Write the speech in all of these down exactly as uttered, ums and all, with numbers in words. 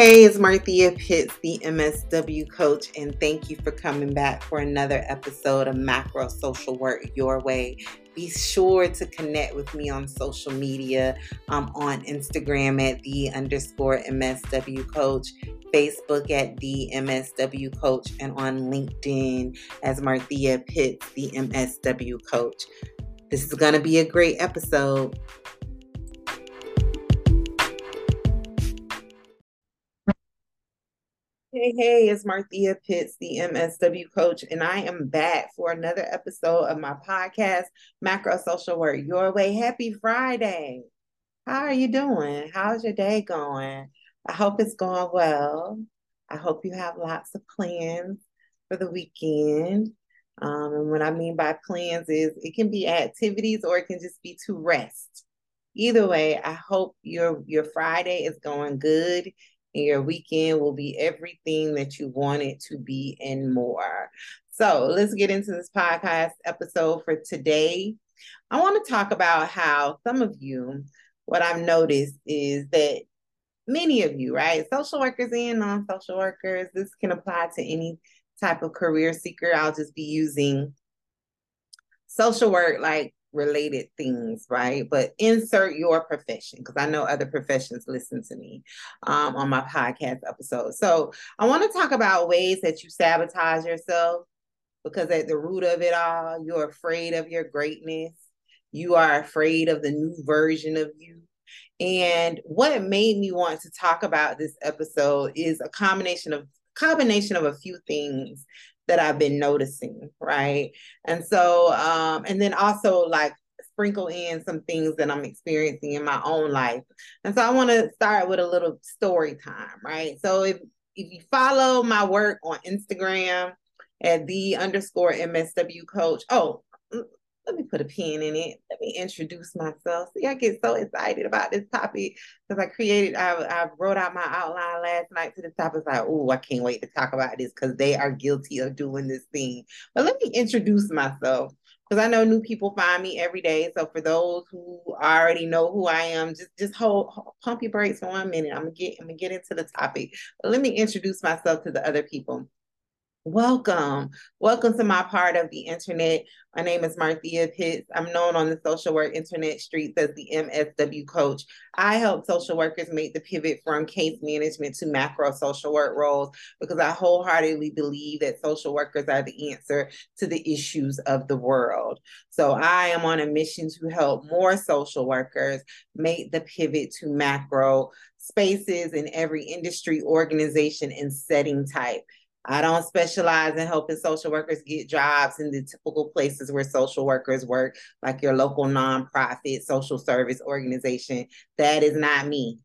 Hey, it's Marthea Pitts, the M S W coach, and thank you for coming back for another episode of Macro Social Work Your Way. Be sure to connect with me on social media. I'm on Instagram at the underscore MSW coach, Facebook at the MSW coach, and on LinkedIn as Marthea Pitts, the M S W coach. This is going to be a great episode. Hey, hey, it's Marthea Pitts, the M S W coach, and I am back for another episode of my podcast, Macro Social Work Your Way. Happy Friday. How are you doing? How's your day going? I hope it's going well. I hope you have lots of plans for the weekend. Um, and what I mean by plans is it can be activities or it can just be to rest. Either way, I hope your, your Friday is going good. And your weekend will be everything that you want it to be and more. So let's get into this podcast episode for today. I want to talk about how some of you, what I've noticed is that many of you, right, social workers and non-social workers, this can apply to any type of career seeker. I'll just be using social work like related things, right? But insert your profession, because I know other professions listen to me um, on my podcast episode. So I want to talk about ways that you sabotage yourself, because at the root of it all, you're afraid of your greatness. You are afraid of the new version of you. And what made me want to talk about this episode is a combination of combination of a few things that I've been noticing, right? And so, um, and then also like sprinkle in some things that I'm experiencing in my own life. And so I want to start with a little story time, right? So if, if you follow my work on Instagram at the underscore M S W coach, oh, let me put a pin in it. Let me introduce myself. See, I get so excited about this topic because I created, I, I wrote out my outline last night to this topic. It's like, oh, I can't wait to talk about this because they are guilty of doing this thing. But let me introduce myself because I know new people find me every day. So for those who already know who I am, just, just hold, hold pump your brakes for one minute. I'm gonna get, I'm gonna get into the topic. But let me introduce myself to the other people. Welcome. Welcome to my part of the internet. My name is Marthea Pitts. I'm known on the social work internet streets as the M S W coach. I help social workers make the pivot from case management to macro social work roles because I wholeheartedly believe that social workers are the answer to the issues of the world. So I am on a mission to help more social workers make the pivot to macro spaces in every industry, organization, and setting type. I don't specialize in helping social workers get jobs in the typical places where social workers work, like your local nonprofit social service organization. That is not me.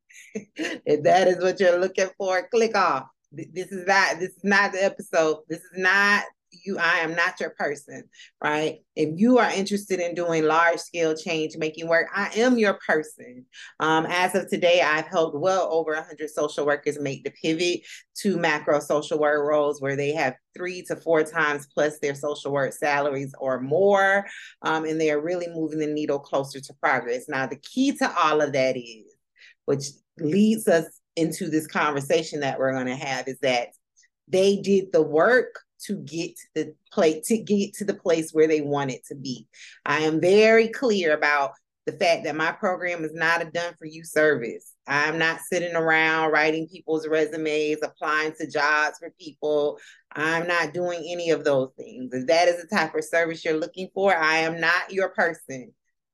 If that is what you're looking for, click off. This is not, this is not the episode. This is not you. I am not your person, right? If you are interested in doing large scale change making work, I am your person. Um, as of today, I've helped well over one hundred social workers make the pivot to macro social work roles where they have three to four times plus their social work salaries or more. Um, and they are really moving the needle closer to progress. Now, the key to all of that is, which leads us into this conversation that we're going to have, is that they did the work to get the play, to get to the place where they want it to be. I am very clear about the fact that my program is not a done for you service. I'm not sitting around writing people's resumes, applying to jobs for people. I'm not doing any of those things. If that is the type of service you're looking for, I am not your person.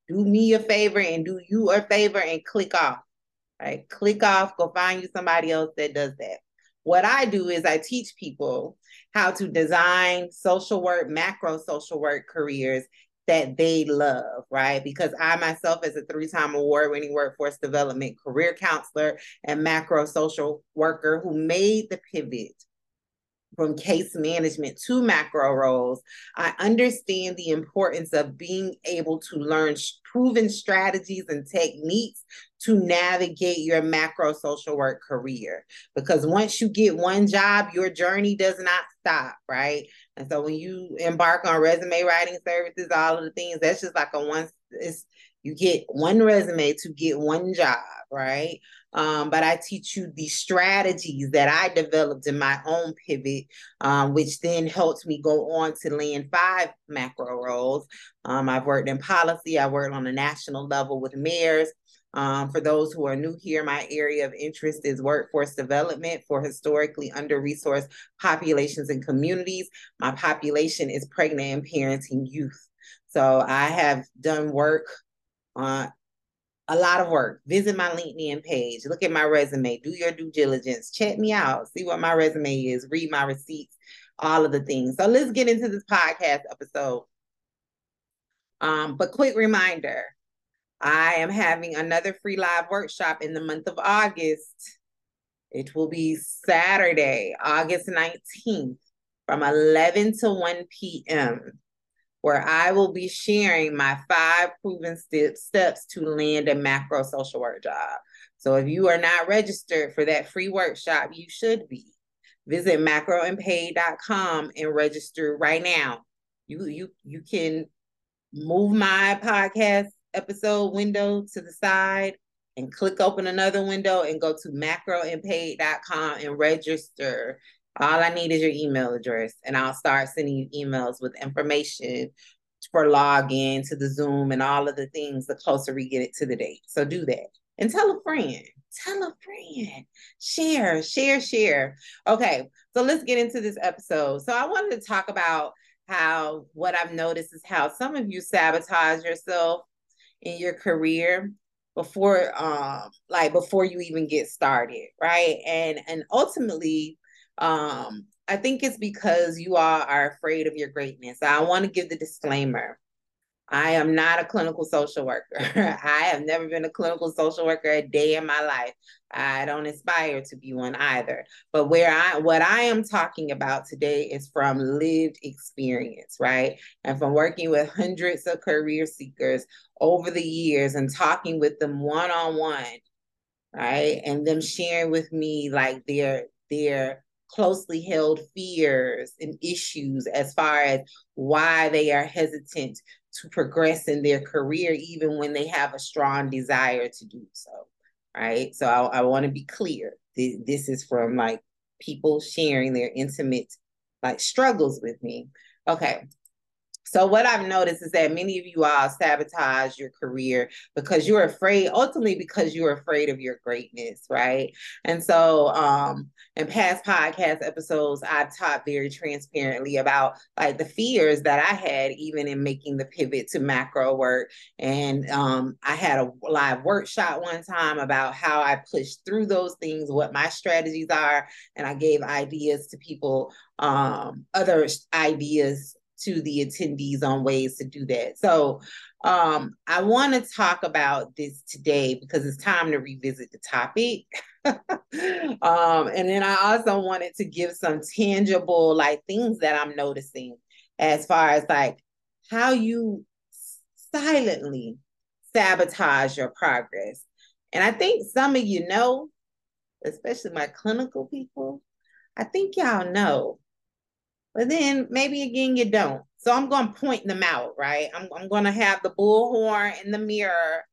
Do me a favor and do you a favor and click off, right? Click off, go find you somebody else that does that. What I do is I teach people how to design social work, macro social work careers that they love, right? Because I myself is a three-time award-winning workforce development career counselor and macro social worker who made the pivot from case management to macro roles. I understand the importance of being able to learn proven strategies and techniques to navigate your macro social work career. Because once you get one job, your journey does not stop, right? And so when you embark on resume writing services, all of the things, that's just like a one, it's, You get one resume to get one job, right? Um, but I teach you the strategies that I developed in my own pivot, um, which then helped me go on to land five macro roles. Um, I've worked in policy. I worked on a national level with mayors. Um, for those who are new here, my area of interest is workforce development for historically under-resourced populations and communities. My population is pregnant and parenting youth. So I have done work on uh, a lot of work. Visit my LinkedIn page. Look at my resume. Do your due diligence. Check me out. See what my resume is. Read my receipts. All of the things. So let's get into this podcast episode. Um, but quick reminder, I am having another free live workshop in the month of August. It will be Saturday, August nineteenth from eleven to one p m where I will be sharing my five proven st- steps to land a macro social work job. So if you are not registered for that free workshop, you should be. Visit macro and paid dot com and register right now. You, you, you can move my podcast episode window to the side and click open another window and go to macro and paid dot com and register. All I need is your email address, and I'll start sending you emails with information for login to the Zoom and all of the things the closer we get it to the date. So do that. And tell a friend. Tell a friend. Share, share, share. Okay, so let's get into this episode. So I wanted to talk about how what I've noticed is how some of you sabotage yourself in your career before, um, like before you even get started, right? And and ultimately, Um, I think it's because you all are afraid of your greatness. I want to give the disclaimer. I am not a clinical social worker. I have never been a clinical social worker a day in my life. I don't aspire to be one either. But where I, what I am talking about today is from lived experience, right? And from working with hundreds of career seekers over the years and talking with them one-on-one, right? And them sharing with me like their, their, closely held fears and issues as far as why they are hesitant to progress in their career, even when they have a strong desire to do so, right? So I, I want to be clear. This is from like people sharing their intimate like struggles with me. Okay. So what I've noticed is that many of you all sabotage your career because you're afraid, ultimately because you're afraid of your greatness, right? And so um, in past podcast episodes, I've talked very transparently about like the fears that I had even in making the pivot to macro work. And um, I had a live workshop one time about how I pushed through those things, what my strategies are, and I gave ideas to people, um, other ideas to the attendees on ways to do that. So um, I want to talk about this today because it's time to revisit the topic. um, and then I also wanted to give some tangible like things that I'm noticing as far as like how you silently sabotage your progress. And I think some of you know, especially my clinical people, I think y'all know. But then maybe again, you don't. So I'm going to point them out, right? I'm, I'm going to have the bullhorn and the mirror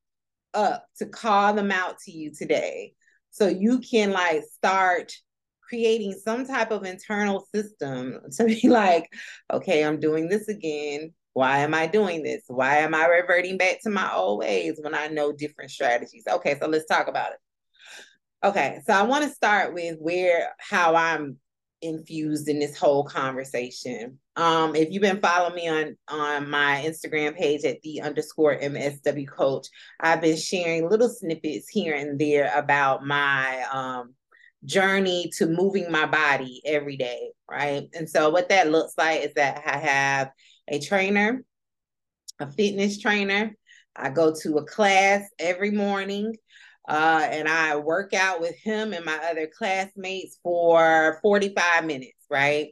up to call them out to you today. So you can like start creating some type of internal system to be like, okay, I'm doing this again. Why am I doing this? Why am I reverting back to my old ways when I know different strategies? Okay, so let's talk about it. Okay, so I want to start with where, how I'm infused in this whole conversation. Um, if you've been following me on, on my Instagram page at the underscore M S W coach, I've been sharing little snippets here and there about my um, journey to moving my body every day, right? And so what that looks like is that I have a trainer, a fitness trainer. I go to a class every morning. Uh, and I work out with him and my other classmates for forty-five minutes, right?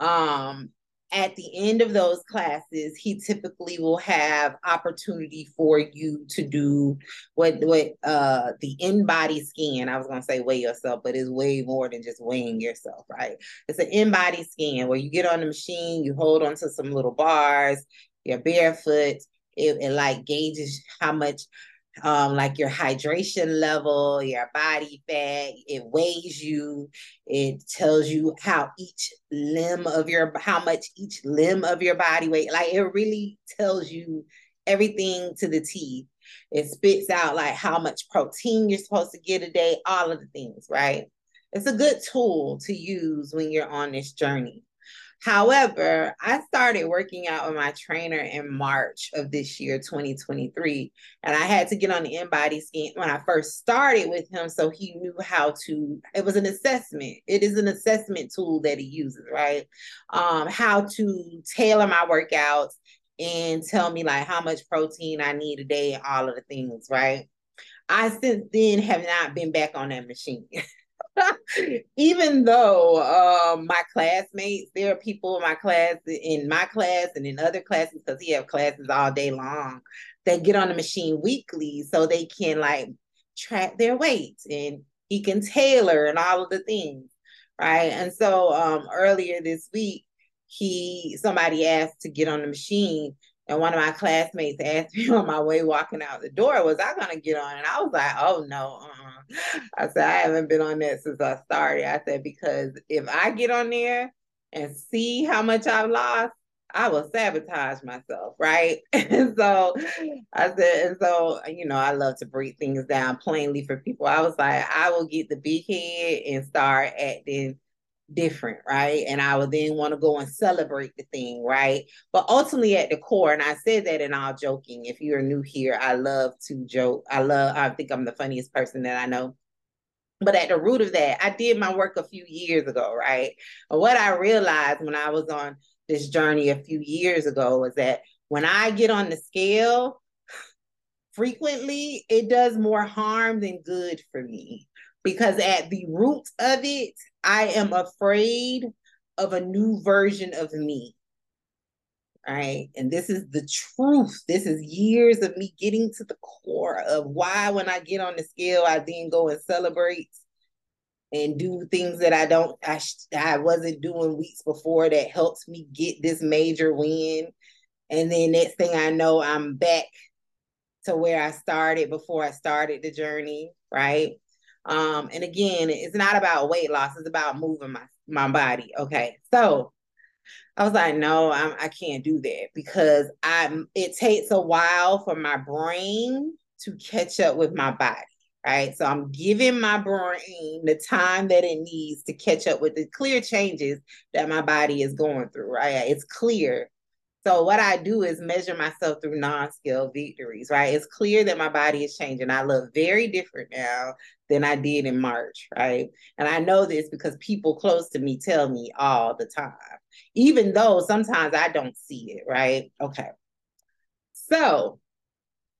Um, at the end of those classes, he typically will have opportunity for you to do what, what uh, the Inbody scan. I was going to say weigh yourself, but it's way more than just weighing yourself, right? It's an Inbody scan where you get on the machine, you hold onto some little bars, you're barefoot, It, it like gauges how much, um, like your hydration level, your body fat. It weighs you. It tells you how each limb of your, how much each limb of your body weight. Like it really tells you everything to the T. It spits out like how much protein you're supposed to get a day, all of the things, right? It's a good tool to use when you're on this journey. However, I started working out with my trainer in March of this year, twenty twenty-three, and I had to get on the Inbody scan when I first started with him, so he knew how to, it was an assessment. It is an assessment tool that he uses, right? Um, how to tailor my workouts and tell me like how much protein I need a day, all of the things, right? I since then have not been back on that machine. Even though um, my classmates, there are people in my class, in my class and in other classes, because he have classes all day long, they get on the machine weekly so they can like track their weights and he can tailor and all of the things, right? And so um, earlier this week, he somebody asked to get on the machine, and one of my classmates asked me on my way walking out the door, was I going to get on? And I was like, oh no. Uh-uh. I said, I haven't been on that since I started. I said, because if I get on there and see how much I've lost, I will sabotage myself, right? And so I said, and so, you know, I love to break things down plainly for people. I was like, I will get the big head and start acting different, right? And I would then want to go and celebrate the thing, right? But ultimately at the core, and I said that in all joking, if you're new here, I love to joke. I love, I think I'm the funniest person that I know. But at the root of that, I did my work a few years ago, right? And what I realized when I was on this journey a few years ago was that when I get on the scale frequently, it does more harm than good for me. Because at the root of it, I am afraid of a new version of me, right? And this is the truth. This is years of me getting to the core of why when I get on the scale, I then go and celebrate and do things that I don't, I, I wasn't doing weeks before that helps me get this major win. And then next thing I know, I'm back to where I started before I started the journey, right? Um, and again, it's not about weight loss. It's about moving my, my body. Okay. So I was like, no, I'm, I can't do that because I'm, it takes a while for my brain to catch up with my body. Right. So I'm giving my brain the time that it needs to catch up with the clear changes that my body is going through. Right. It's clear. So what I do is measure myself through non-scale victories, right? It's clear that my body is changing. I look very different now than I did in March, right? And I know this because people close to me tell me all the time, even though sometimes I don't see it, right? Okay. So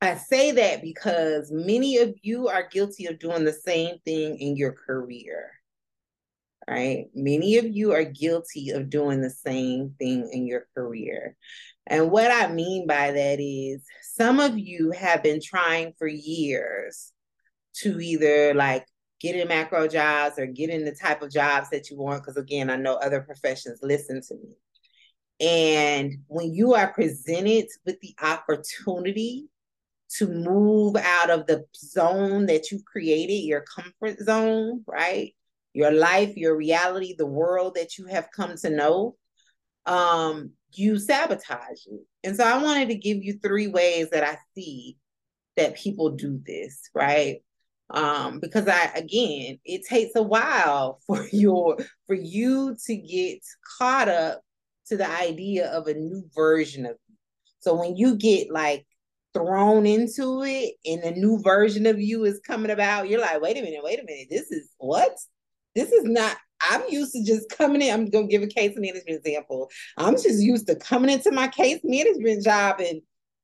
I say that because many of you are guilty of doing the same thing in your career. Right? Many of you are guilty of doing the same thing in your career. And what I mean by that is some of you have been trying for years to either like get in macro jobs or get in the type of jobs that you want. Because again, I know other professions listen to me. And when you are presented with the opportunity to move out of the zone that you've created, your comfort zone, right? Your life, your reality, the world that you have come to know, um, you sabotage it. And so I wanted to give you three ways that I see that people do this, right? Um, because I, again, it takes a while for your, for you to get caught up to the idea of a new version of you. So when you get like thrown into it and a new version of you is coming about, you're like, wait a minute, wait a minute, this is what? This is not, I'm used to just coming in. I'm going to give a case management example. I'm just used to coming into my case management job and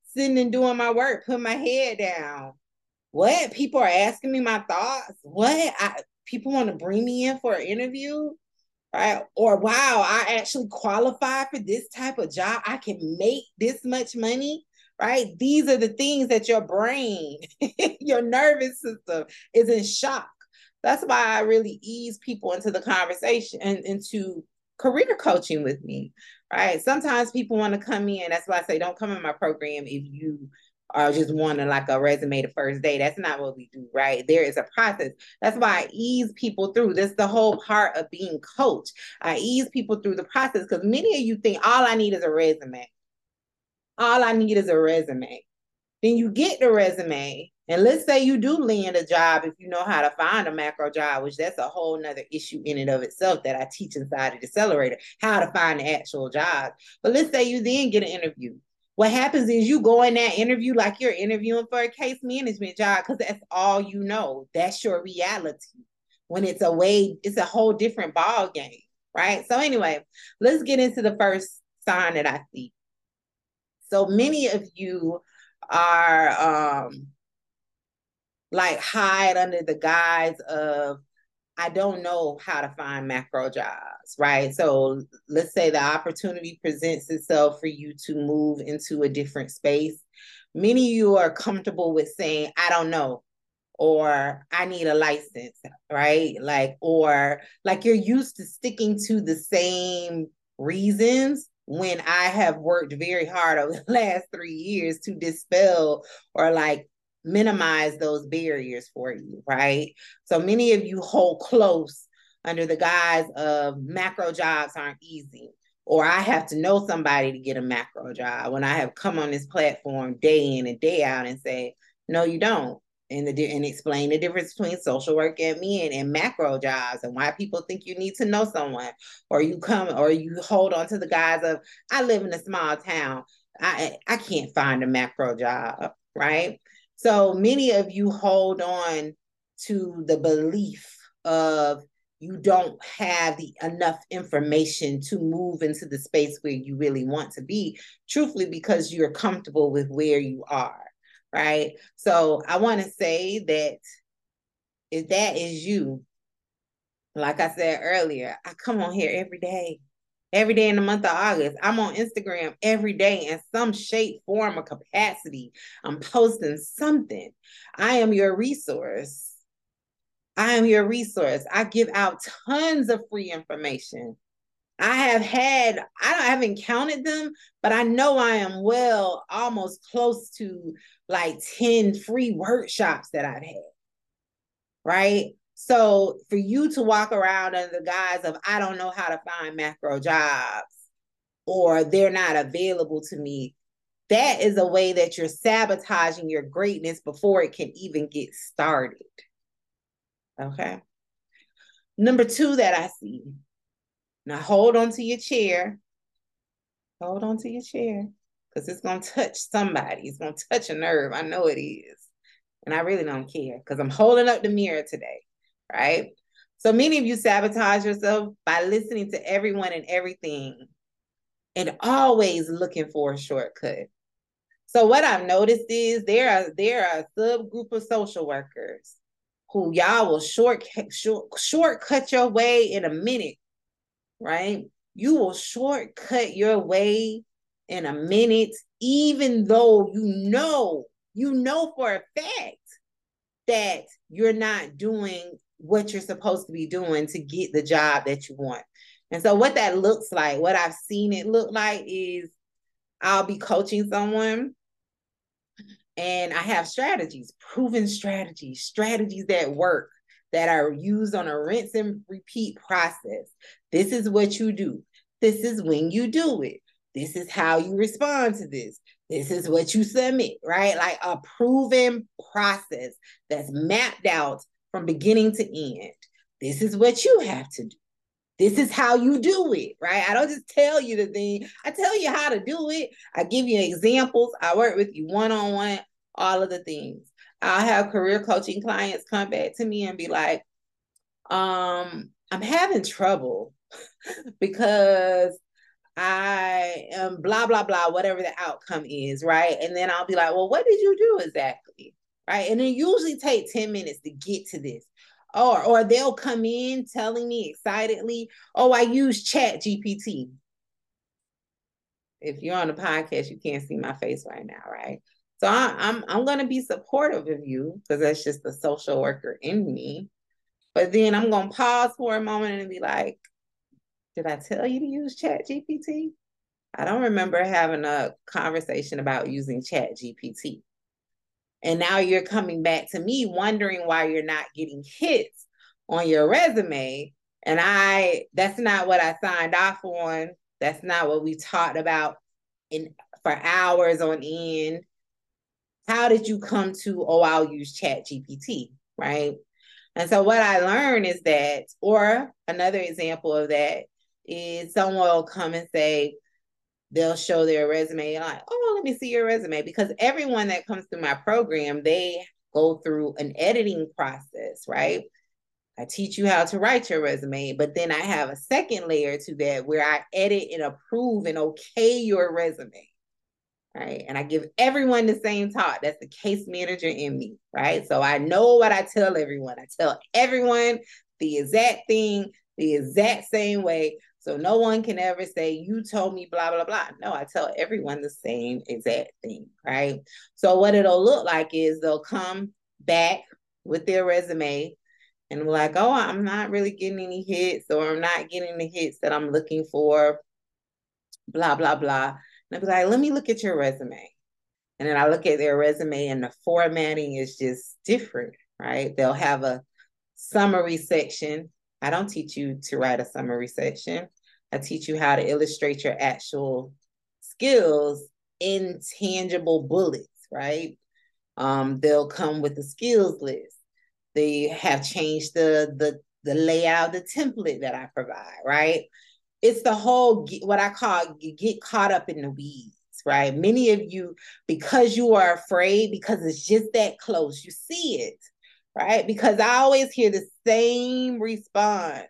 sitting and doing my work, putting my head down. What? People are asking me my thoughts. What? I, people want to bring me in for an interview, right? Or wow, I actually qualify for this type of job. I can make this much money, right? These are the things that your brain, your nervous system is in shock. That's why I really ease people into the conversation and into career coaching with me, right? Sometimes people want to come in. That's why I say don't come in my program if you are just wanting like a resume the first day. That's not what we do, right? There is a process. That's why I ease people through. That's the whole part of being coach. I ease people through the process because many of you think all I need is a resume. All I need is a resume. Then you get the resume. And let's say you do land a job if you know how to find a macro job, which that's a whole nother issue in and of itself that I teach inside of the accelerator, how to find the actual job. But let's say you then get an interview. What happens is you go in that interview like you're interviewing for a case management job because that's all you know. That's your reality. When it's a way, it's a whole different ball game, right? So anyway, let's get into the first sign that I see. So many of you are... Um, like hide under the guise of, I don't know how to find macro jobs, right? So let's say the opportunity presents itself for you to move into a different space. Many of you are comfortable with saying, I don't know, or I need a license, right? Like, or like you're used to sticking to the same reasons when I have worked very hard over the last three years to dispel or like minimize those barriers for you, right? So many of you hold close under the guise of macro jobs aren't easy, or I have to know somebody to get a macro job, when I have come on this platform day in and day out and say, no, you don't. And, the, and explain the difference between social work at men and macro jobs and why people think you need to know someone, or you come or you hold on to the guise of, I live in a small town. I, I can't find a macro job, right? So many of you hold on to the belief of you don't have the enough information to move into the space where you really want to be, truthfully, because you're comfortable with where you are, right? So I want to say that if that is you, like I said earlier, I come on here every day. Every day in the month of August, I'm on Instagram every day in some shape, form, or capacity. I'm posting something. I am your resource. I am your resource. I give out tons of free information. I have had, I, don't, I haven't counted them, but I know I am well, almost close to like ten free workshops that I've had, right? So for you to walk around under the guise of, I don't know how to find macro jobs, or they're not available to me, that is a way that you're sabotaging your greatness before it can even get started. Okay. Number two that I see. Now hold on to your chair. Hold on to your chair because it's going to touch somebody. It's going to touch a nerve. I know it is. And I really don't care because I'm holding up the mirror today. Right? So many of you sabotage yourself by listening to everyone and everything and always looking for a shortcut. So what I've noticed is there are there are a subgroup of social workers who y'all will short, short, shortcut your way in a minute, right? You will shortcut your way in a minute, even though you know, you know for a fact that you're not doing what you're supposed to be doing to get the job that you want. And so what that looks like, what I've seen it look like is I'll be coaching someone and I have strategies, proven strategies, strategies that work, that are used on a rinse and repeat process. This is what you do. This is when you do it. This is how you respond to this. This is what you submit, right? Like a proven process that's mapped out from beginning to end. This is what you have to do. This is how you do it, right? I don't just tell you the thing. I tell you how to do it. I give you examples. I work with you one-on-one, all of the things. I'll have career coaching clients come back to me and be like, um, I'm having trouble because I am blah, blah, blah, whatever the outcome is, right? And then I'll be like, well, what did you do exactly, right? And it usually takes ten minutes to get to this. Or, or they'll come in telling me excitedly, oh, I use Chat G P T. If you're on the podcast, you can't see my face right now, right? So I, I'm, I'm going to be supportive of you because that's just the social worker in me. But then I'm going to pause for a moment and be like, did I tell you to use Chat G P T? I don't remember having a conversation about using Chat G P T. And now you're coming back to me wondering why you're not getting hits on your resume. And I, that's not what I signed off on. That's not what we talked about in for hours on end. How did you come to, oh, I'll use Chat G P T, right? And so what I learned is that, or another example of that is someone will come and say, they'll show their resume. You're like, oh, let me see your resume. Because everyone that comes through my program, they go through an editing process, right? I teach you how to write your resume, but then I have a second layer to that where I edit and approve and okay your resume, right? And I give everyone the same talk. That's the case manager in me, right? So I know what I tell everyone. I tell everyone the exact thing, the exact same way. So no one can ever say, you told me blah, blah, blah. No, I tell everyone the same exact thing, right? So what it'll look like is they'll come back with their resume and we're like, oh, I'm not really getting any hits, or I'm not getting the hits that I'm looking for, blah, blah, blah. And I'll be like, let me look at your resume. And then I look at their resume and the formatting is just different, right? They'll have a summary section. I don't teach you to write a summary section. I teach you how to illustrate your actual skills in tangible bullets, right? Um, they'll come with the skills list. They have changed the, the, the layout, the template that I provide, right? It's the whole, what I call, you get caught up in the weeds, right? Many of you, because you are afraid, because it's just that close, you see it, right? Because I always hear the same response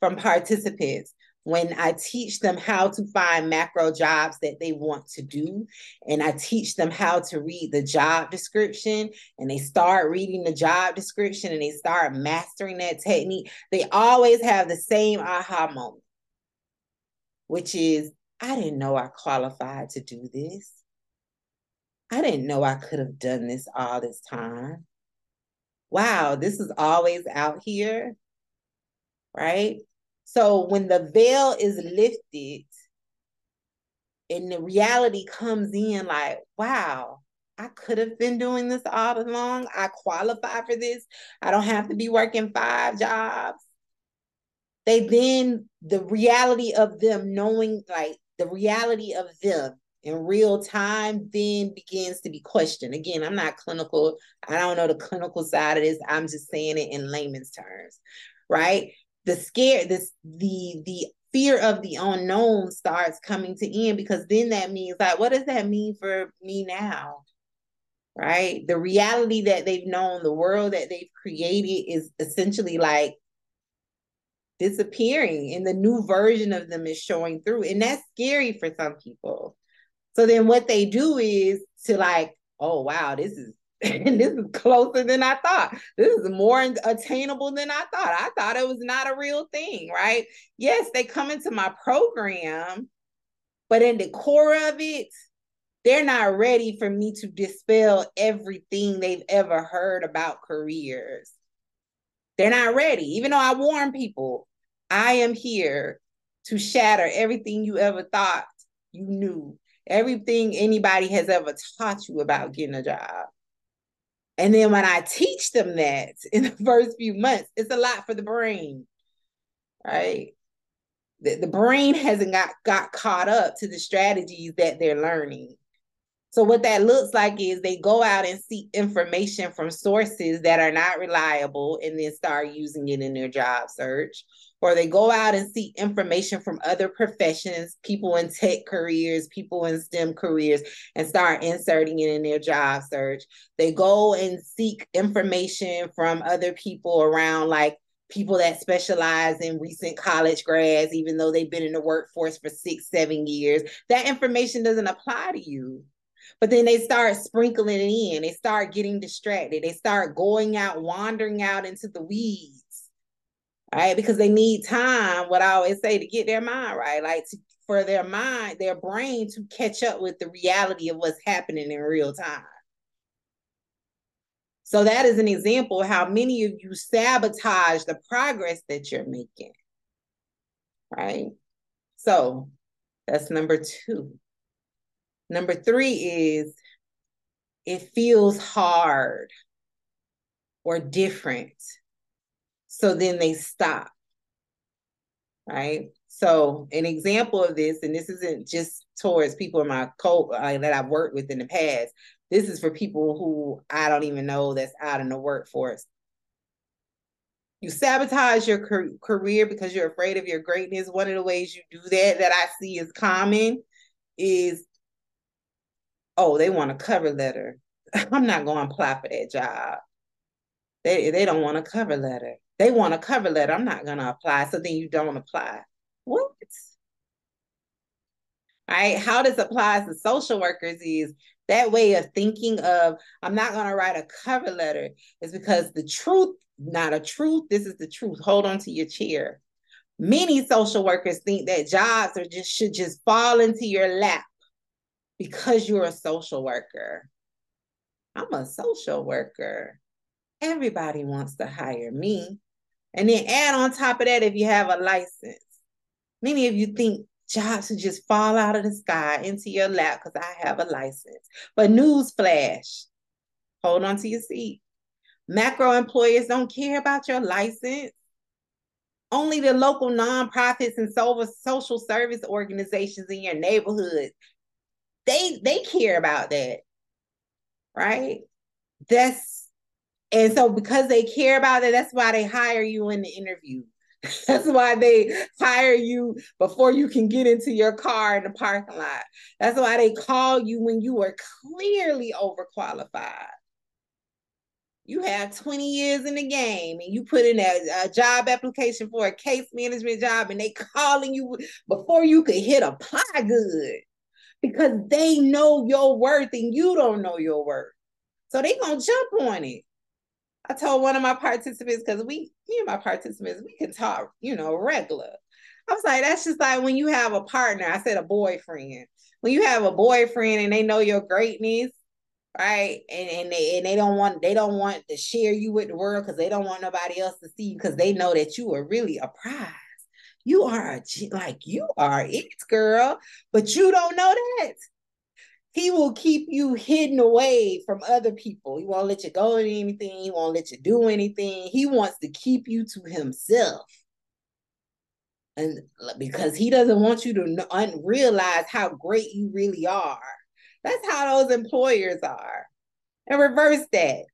from participants when I teach them how to find macro jobs that they want to do, and I teach them how to read the job description, and they start reading the job description and they start mastering that technique, they always have the same aha moment, which is, I didn't know I qualified to do this. I didn't know I could have done this all this time. Wow, this is always out here, right? So when the veil is lifted and the reality comes in like, wow, I could have been doing this all along. I qualify for this. I don't have to be working five jobs. They then, the reality of them knowing, like the reality of them in real time then begins to be questioned. Again, I'm not clinical. I don't know the clinical side of this. I'm just saying it in layman's terms, right? The scare, this, the the fear of the unknown starts coming to end, because then that means like, what does that mean for me now, right? The reality that they've known, the world that they've created is essentially like disappearing, and the new version of them is showing through. And that's scary for some people. So then what they do is to like, oh, wow, this is And this is closer than I thought. This is more attainable than I thought. I thought it was not a real thing, right? Yes, they come into my program, but in the core of it, they're not ready for me to dispel everything they've ever heard about careers. They're not ready. Even though I warn people, I am here to shatter everything you ever thought you knew, everything anybody has ever taught you about getting a job. And then when I teach them that in the first few months, it's a lot for the brain, right? The, the brain hasn't got, got caught up to the strategies that they're learning. So what that looks like is they go out and seek information from sources that are not reliable and then start using it in their job search. Or they go out and seek information from other professions, people in tech careers, people in STEM careers, and start inserting it in their job search. They go and seek information from other people around, like people that specialize in recent college grads, even though they've been in the workforce for six, seven years. That information doesn't apply to you. But then they start sprinkling it in. They start getting distracted. They start going out, wandering out into the weeds. Right? Because they need time, what I always say, to get their mind right, like to, for their mind, their brain to catch up with the reality of what's happening in real time. So that is an example of how many of you sabotage the progress that you're making, right? So That's number two. Number three is it feels hard or different. So then they stop, right? So an example of this, and this isn't just towards people in my co uh, that I've worked with in the past. This is for people who I don't even know that's out in the workforce. You sabotage your career because you're afraid of your greatness. One of the ways you do that that I see is common is, oh, they want a cover letter. I'm not going to apply for that job. They, they don't want a cover letter. They want a cover letter. I'm not going to apply. So then you don't apply. What? All right. How this applies to social workers is that way of thinking of, I'm not going to write a cover letter, is because the truth, not a truth. This is the truth. Hold on to your chair. Many social workers think that jobs are just should just fall into your lap because you're a social worker. I'm a social worker. Everybody wants to hire me. And then add on top of that, if you have a license. Many of you think jobs should just fall out of the sky into your lap because I have a license. But newsflash, hold on to your seat. Macro employers don't care about your license. Only the local nonprofits and social service organizations in your neighborhood, they, they care about that, right? That's, and so because they care about it, that's why they hire you in the interview. That's why they hire you before you can get into your car in the parking lot. That's why they call you when you are clearly overqualified. You have twenty years in the game and you put in a, a job application for a case management job and they calling you before you could hit apply good because they know your worth and you don't know your worth. So they gonna jump on it. I told one of my participants, because we, me and my participants, we can talk, you know, regular. I was like, that's just like when you have a partner. I said a boyfriend. When you have a boyfriend and they know your greatness, right? And and they and they don't want they don't want to share you with the world because they don't want nobody else to see you because they know that you are really a prize. You are a, like you are it, girl, but you don't know that. He will keep you hidden away from other people. He won't let you go to anything. He won't let you do anything. He wants to keep you to himself. And because he doesn't want you to un- realize how great you really are. That's how those employers are. And reverse that.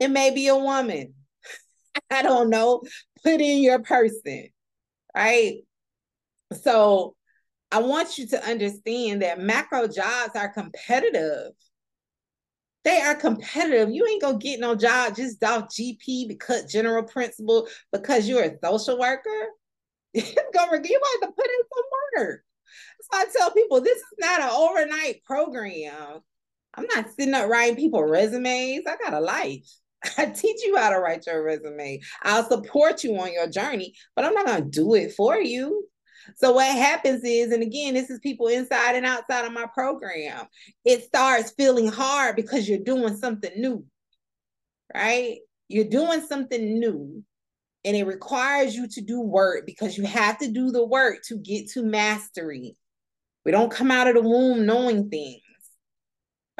It may be a woman. I don't know. Put in your person, right? So I want you to understand that macro jobs are competitive. They are competitive. You ain't gonna get no job just off G P because general principle because you're a social worker. It's gonna you have to put in some work. So I tell people, this is not an overnight program. I'm not sitting up writing people resumes. I got a life. I teach you how to write your resume. I'll support you on your journey, but I'm not going to do it for you. So what happens is, and again, this is people inside and outside of my program, it starts feeling hard because you're doing something new, right? You're doing something new. And it requires you to do work because you have to do the work to get to mastery. We don't come out of the womb knowing things,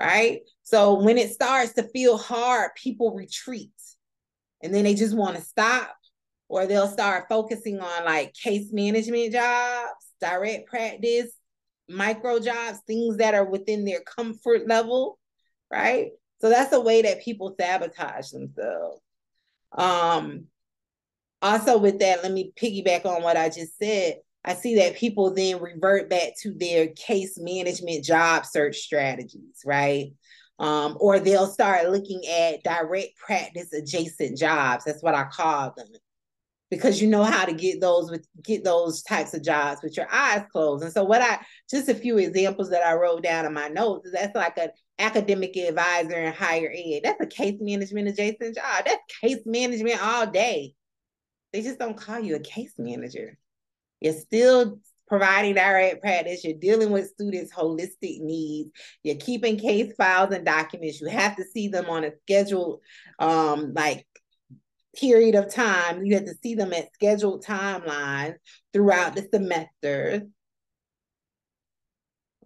right? So when it starts to feel hard, people retreat. And then they just want to stop, or they'll start focusing on like case management jobs, direct practice, micro jobs, things that are within their comfort level, right? So that's a way that people sabotage themselves. Um, Also with that, let me piggyback on what I just said. I see that people then revert back to their case management job search strategies, right? Um, or they'll start looking at direct practice adjacent jobs. That's what I call them. Because you know how to get those with get those types of jobs with your eyes closed. And so what I, just a few examples that I wrote down in my notes, is that's like an academic advisor in higher ed. That's a case management adjacent job. That's case management all day. They just don't call you a case manager. You're still providing direct practice. You're dealing with students' holistic needs. You're keeping case files and documents. You have to see them on a scheduled um, like period of time. You have to see them at scheduled timelines throughout the semester.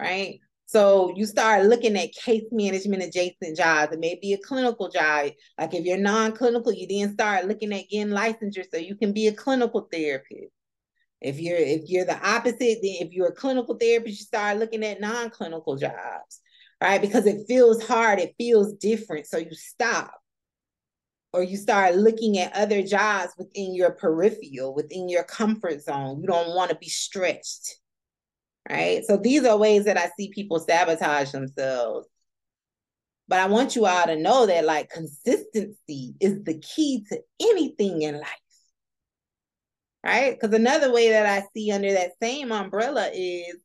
right? So you start looking at case management adjacent jobs. It may be a clinical job. Like if you're non-clinical, you then start looking at getting licensure so you can be a clinical therapist. If you're if you're the opposite, then if you're a clinical therapist, you start looking at non-clinical jobs, right? Because it feels hard, it feels different. So you stop. Or you start looking at other jobs within your peripheral, within your comfort zone. You don't want to be stretched, right? So these are ways that I see people sabotage themselves. But I want you all to know that like consistency is the key to anything in life, right? Because another way that I see under that same umbrella is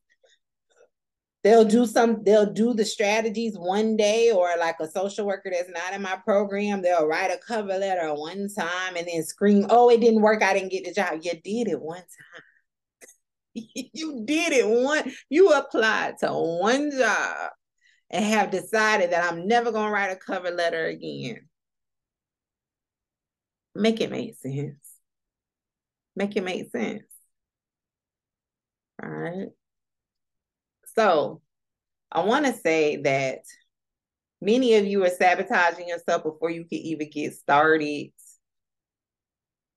They'll do some, they'll do the strategies one day, or like a social worker that's not in my program, they'll write a cover letter one time and then scream, oh, it didn't work, I didn't get the job. You did it one time. You did it one, you applied to one job and have decided that I'm never going to write a cover letter again. Make it make sense. Make it make sense. All right. So I want to say that many of you are sabotaging yourself before you can even get started.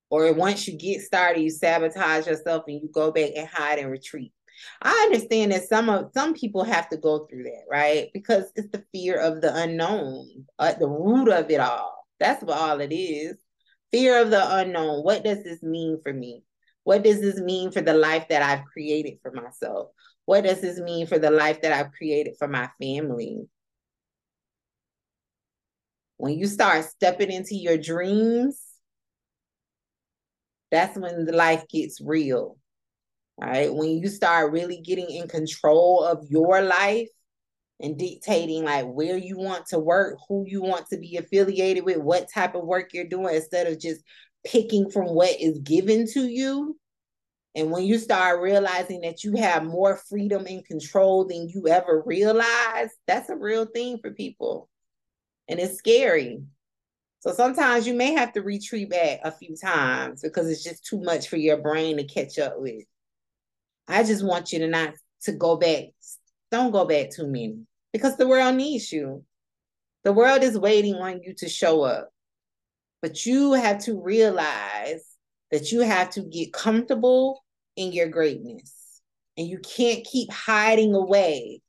Or once you get started, you sabotage yourself and you go back and hide and retreat. I understand that some of some people have to go through that, right? Because it's the fear of the unknown, at the root of it all. That's what all it is. Fear of the unknown. What does this mean for me? What does this mean for the life that I've created for myself? What does this mean for the life that I've created for my family? When you start stepping into your dreams, that's when the life gets real, right? When you start really getting in control of your life and dictating like where you want to work, who you want to be affiliated with, what type of work you're doing, instead of just picking from what is given to you. And when you start realizing that you have more freedom and control than you ever realized, that's a real thing for people. And it's scary. So sometimes you may have to retreat back a few times because it's just too much for your brain to catch up with. I just want you to not to go back. Don't go back too many, because the world needs you. The world is waiting on you to show up. But you have to realize that you have to get comfortable in your greatness. And you can't keep hiding away,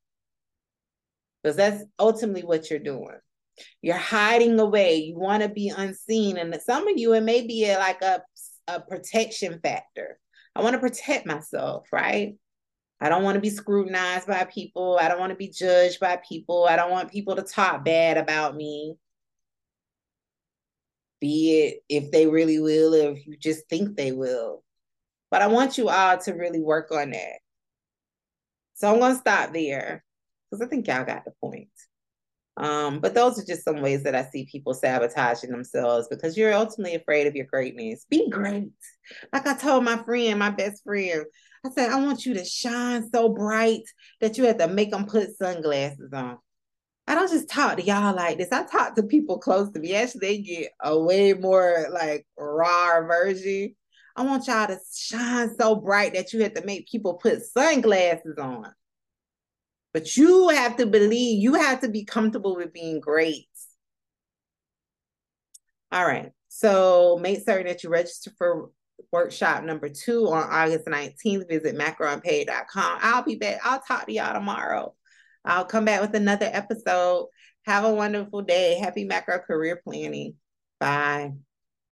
because that's ultimately what you're doing. You're hiding away. You want to be unseen. And some of you, it may be a, like a, a protection factor. I want to protect myself, right? I don't want to be scrutinized by people. I don't want to be judged by people. I don't want people to talk bad about me. Be it if they really will, or if you just think they will. But I want you all to really work on that. So I'm going to stop there, because I think y'all got the point. Um, but those are just some ways that I see people sabotaging themselves, because you're ultimately afraid of your greatness. Be great. Like I told my friend, my best friend, I said, I want you to shine so bright that you have to make them put sunglasses on. I don't just talk to y'all like this. I talk to people close to me. Actually, they get a way more like raw version. I want y'all to shine so bright that you have to make people put sunglasses on. But you have to believe, you have to be comfortable with being great. All right. So make certain that you register for workshop number two on August nineteenth. Visit macro and paid dot com. I'll be back. I'll talk to y'all tomorrow. I'll come back with another episode. Have a wonderful day. Happy macro career planning. Bye.